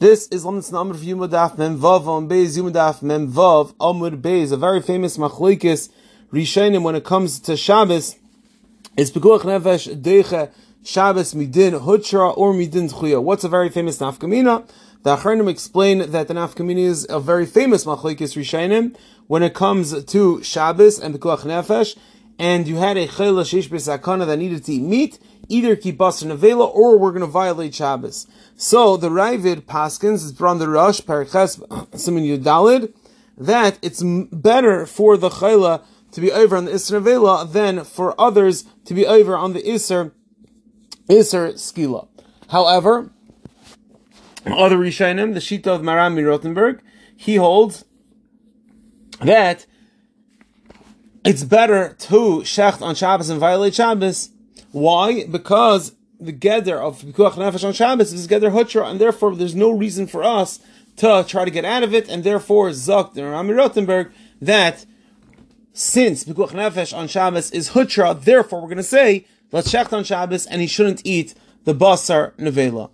This is Lamdus Amud Yomud Daf Memvav on Beis Yomud Daf Memvav Amud Beis, a very famous machlokes Rishonim when it comes to Shabbos. Is Pekuach Nefesh Deicha Shabbos Midin Hutra or Midin Tchuya? What's a very famous nafkamina? The Acharonim explain that the nafkamina is a very famous machlokes Rishonim when it comes to Shabbos and Pekuach Nefesh. And you had a chayla sheish b'sakana that needed to eat meat, either keep us in nevela or we're going to violate Shabbos. So the Ravad paskins is brought on the Rosh Parachas Siman Yudalid that it's better for the chayla to be over on the Isser nevela than for others to be over on the Isser skila. However, other Rishonim, the Shita of Maharam mi'Rothenburg, he holds that it's better to shecht on Shabbos and violate Shabbos. Why? Because the geder of Pikuach Nefesh on Shabbos is geder hutra, and therefore there's no reason for us to try to get out of it, and therefore Zuck and Rami Rotenberg that since Pikuach Nefesh on Shabbos is hutra, therefore we're going to say, let's shecht on Shabbos, and he shouldn't eat the basar nevela.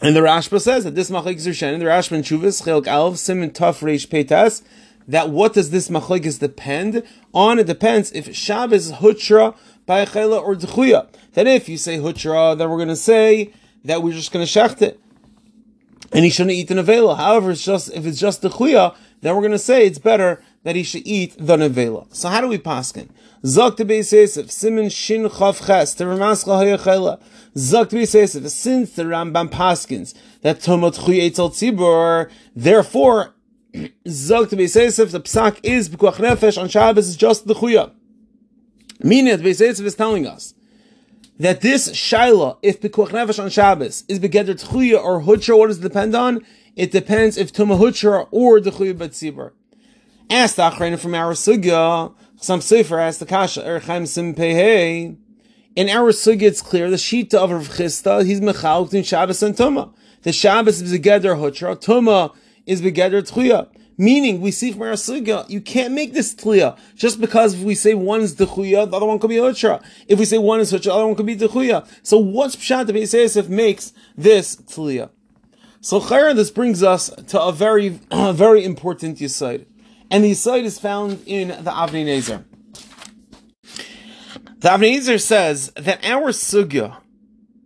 And the Rashba says that this machlokes Rishonim, the Rashba in Teshuvos, Chelik Aleph, Siman Tuf Reish Peitas, that what does this machlokes depend on? It depends if Shabbos is hutra by a chayla or d'chuya. That if you say hutra, then we're going to say that we're just going to shecht it, and he shouldn't eat the nevela. However, if it's just d'chuya, then we're going to say it's better that he should eat the nevela. So how do we paskin? Zok to Beis Yosef, simin shin chav ches, to remaskal haya chayla. Zok to Beis Yosef, since the Rambam paskins that toma d'chuya etzel tzibur, therefore Zog to Beis Yosef, the psak is Pikuach Nefesh on Shabbos is just the Chuya. Meaning that Beis Yosef is telling us that this Shaila, if Pikuach Nefesh on Shabbos is begeder Chuya or Hutra, what does it depend on? It depends if Tuma Hutra or the Chuya Batzibur. Ask the Acharonim from our Sugya, Chassam Sofer asked the Kasha, Erchaim Sim Pehei. In our Sugya, it's clear the Shita of Rav Chista, he's Mechal between Shabbos and Tuma. The Shabbos is begeder Hutra, Tuma is begeder tchuya. Meaning, we see from our sugya, you can't make this tchuya. Just because if we say one is d'chuya, the other one could be hutra. If we say one is hutra, the other one could be d'chuya. So what's pshat that Beis Yosef makes this tchuya? So chayra, this brings us to a very important yisaid. And the yisaid is found in the Avni Nezer. The Avni Nezer says that our sugya,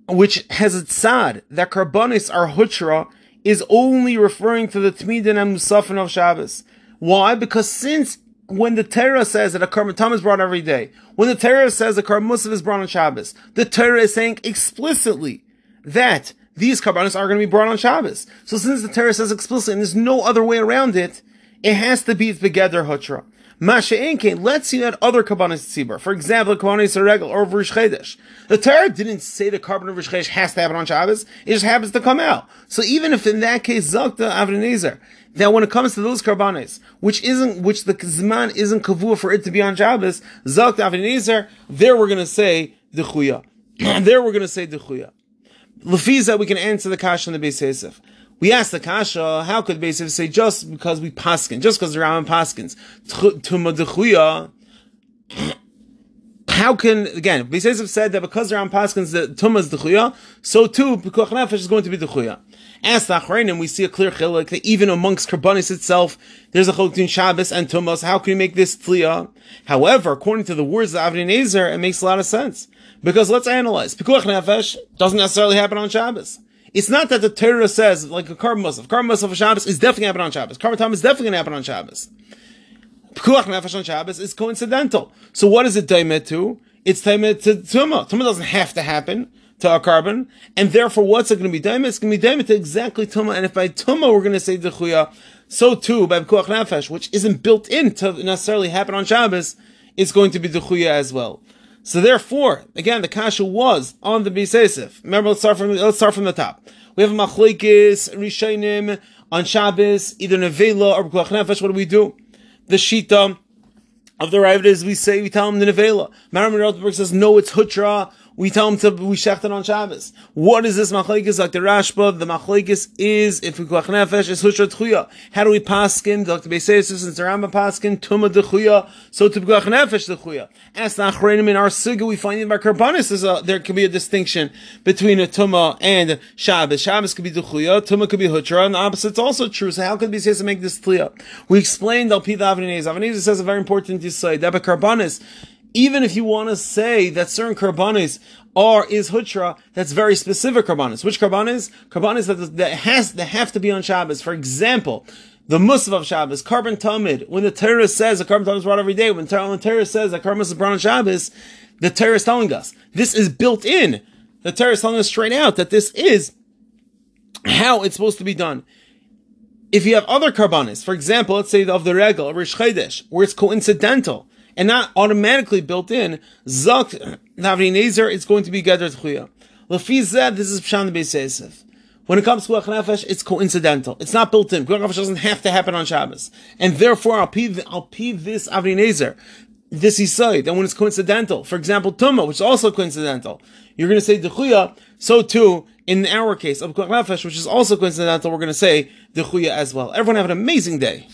which has a tzad, that karbanis are hutra, is only referring to the Tmidin and Musafin of Shabbos. Why? Because since when the Torah says that a Karban Tam is brought every day, when the Torah says a Karban Musaf is brought on Shabbos, the Torah is saying explicitly that these Karbanos are going to be brought on Shabbos. So since the Torah says explicitly, and there's no other way around it, it has to be Begeder Hutra. Masha'enke, let's see that other Karbanos Tzibur. For example, the Karbanos Haregel or Rosh Chodesh. The Torah didn't say the Karban of Rosh Chodesh has to happen on Shabbos. It just happens to come out. So even if in that case, Zakta Avni Nezer, that when it comes to those Karbanos, which the Zman isn't Kavua for it to be on Shabbos, Zakta Avni Nezer, there we're going to say D'chuya. There we're going to say D'chuya. Lefiza, we can answer the Kasha in the Beis Yosef. We asked the Kasha, how could Beis Yosef say just because we paskin, just because the Rambam paskins, Tuma d'chuya? How can, again, Beis Yosef said that because the Rambam paskins that Tuma is d'chuya, so too, Pikuach Nefesh is going to be d'chuya. Asked the Acharonim, we see a clear chilek that even amongst Karbanis itself, there's a chilek between Shabbos and Tumas. How can you make this tliya? However, according to the words of Avni Nezer, it makes a lot of sense. Because let's analyze. Pikuach Nefesh doesn't necessarily happen on Shabbos. It's not that the Torah says, like a Karban Musaf of Shabbos is definitely going to happen on Shabbos. Karban Tam is definitely going to happen on Shabbos. Pekuach Nefesh on Shabbos is coincidental. So what is it taimet to? It's taimet to Tumah. Tumah doesn't have to happen to a Karban. And therefore, what's it going to be taimet? It's going to be taimet to exactly Tumah. And if by Tumah we're going to say d'chuya, so too by Pekuach Nefesh, which isn't built in to necessarily happen on Shabbos, it's going to be d'chuya as well. So therefore, again, the kasha was on the Beis Yosef. Remember, let's start from the top. We have a machlokes Rishonim on Shabbos, either nevela or Pikuach Nefesh. What do we do? The shita of the Ravad is we tell him the nevela. Maharam mi'Rothenburg says no, it's hutra. We tell him to, we shecht it on Shabbos. What is this machlokes? Like the Rashba, the machlokes is, if pikuach nefesh, is hushra d'chuya. How do we paskin? Like the Beis Yosef and the Rambam paskin, tumah d'chuya, so to pikuach nefesh d'chuya. As the achreinim in our suga, we find in our karbanis, there can be a distinction between a tumah and Shabbos. Shabbos could be d'chuya, tumah could be hushra, and the opposite's also true. So how could Beis Yosef make this tliya? We explained al pi the Avni Nezer. Avni Nezer says a very important yisai, that by karbanis, even if you want to say that certain karbanis is hutra, that's very specific karbanis. Which karbanis? Karbanis that have to be on Shabbos. For example, the musaf of Shabbos, carbon tamid. When the Torah says a carbon tamid is brought every day, when the Torah says that carbon is brought on Shabbos, the Torah is telling us this is built in. The Torah is telling us straight out that this is how it's supposed to be done. If you have other karbanis, for example, let's say of the regal, of Rosh Chodesh, where it's coincidental and not automatically built in, Zak Avni Nezer, it's going to be Gedr Tchuya. Lefi Zeh, this is Pshan the Beis Yosef. When it comes to Pikuach Nefesh, it's coincidental. It's not built in. Pikuach Nefesh doesn't have to happen on Shabbos. And therefore, I'll pee this Avni Nezer, this Yisayid, and when it's coincidental, for example, Tumah, which is also coincidental, you're going to say D'chuya, so too, in our case, of Pikuach Nefesh, which is also coincidental, we're going to say D'chuya as well. Everyone have an amazing day.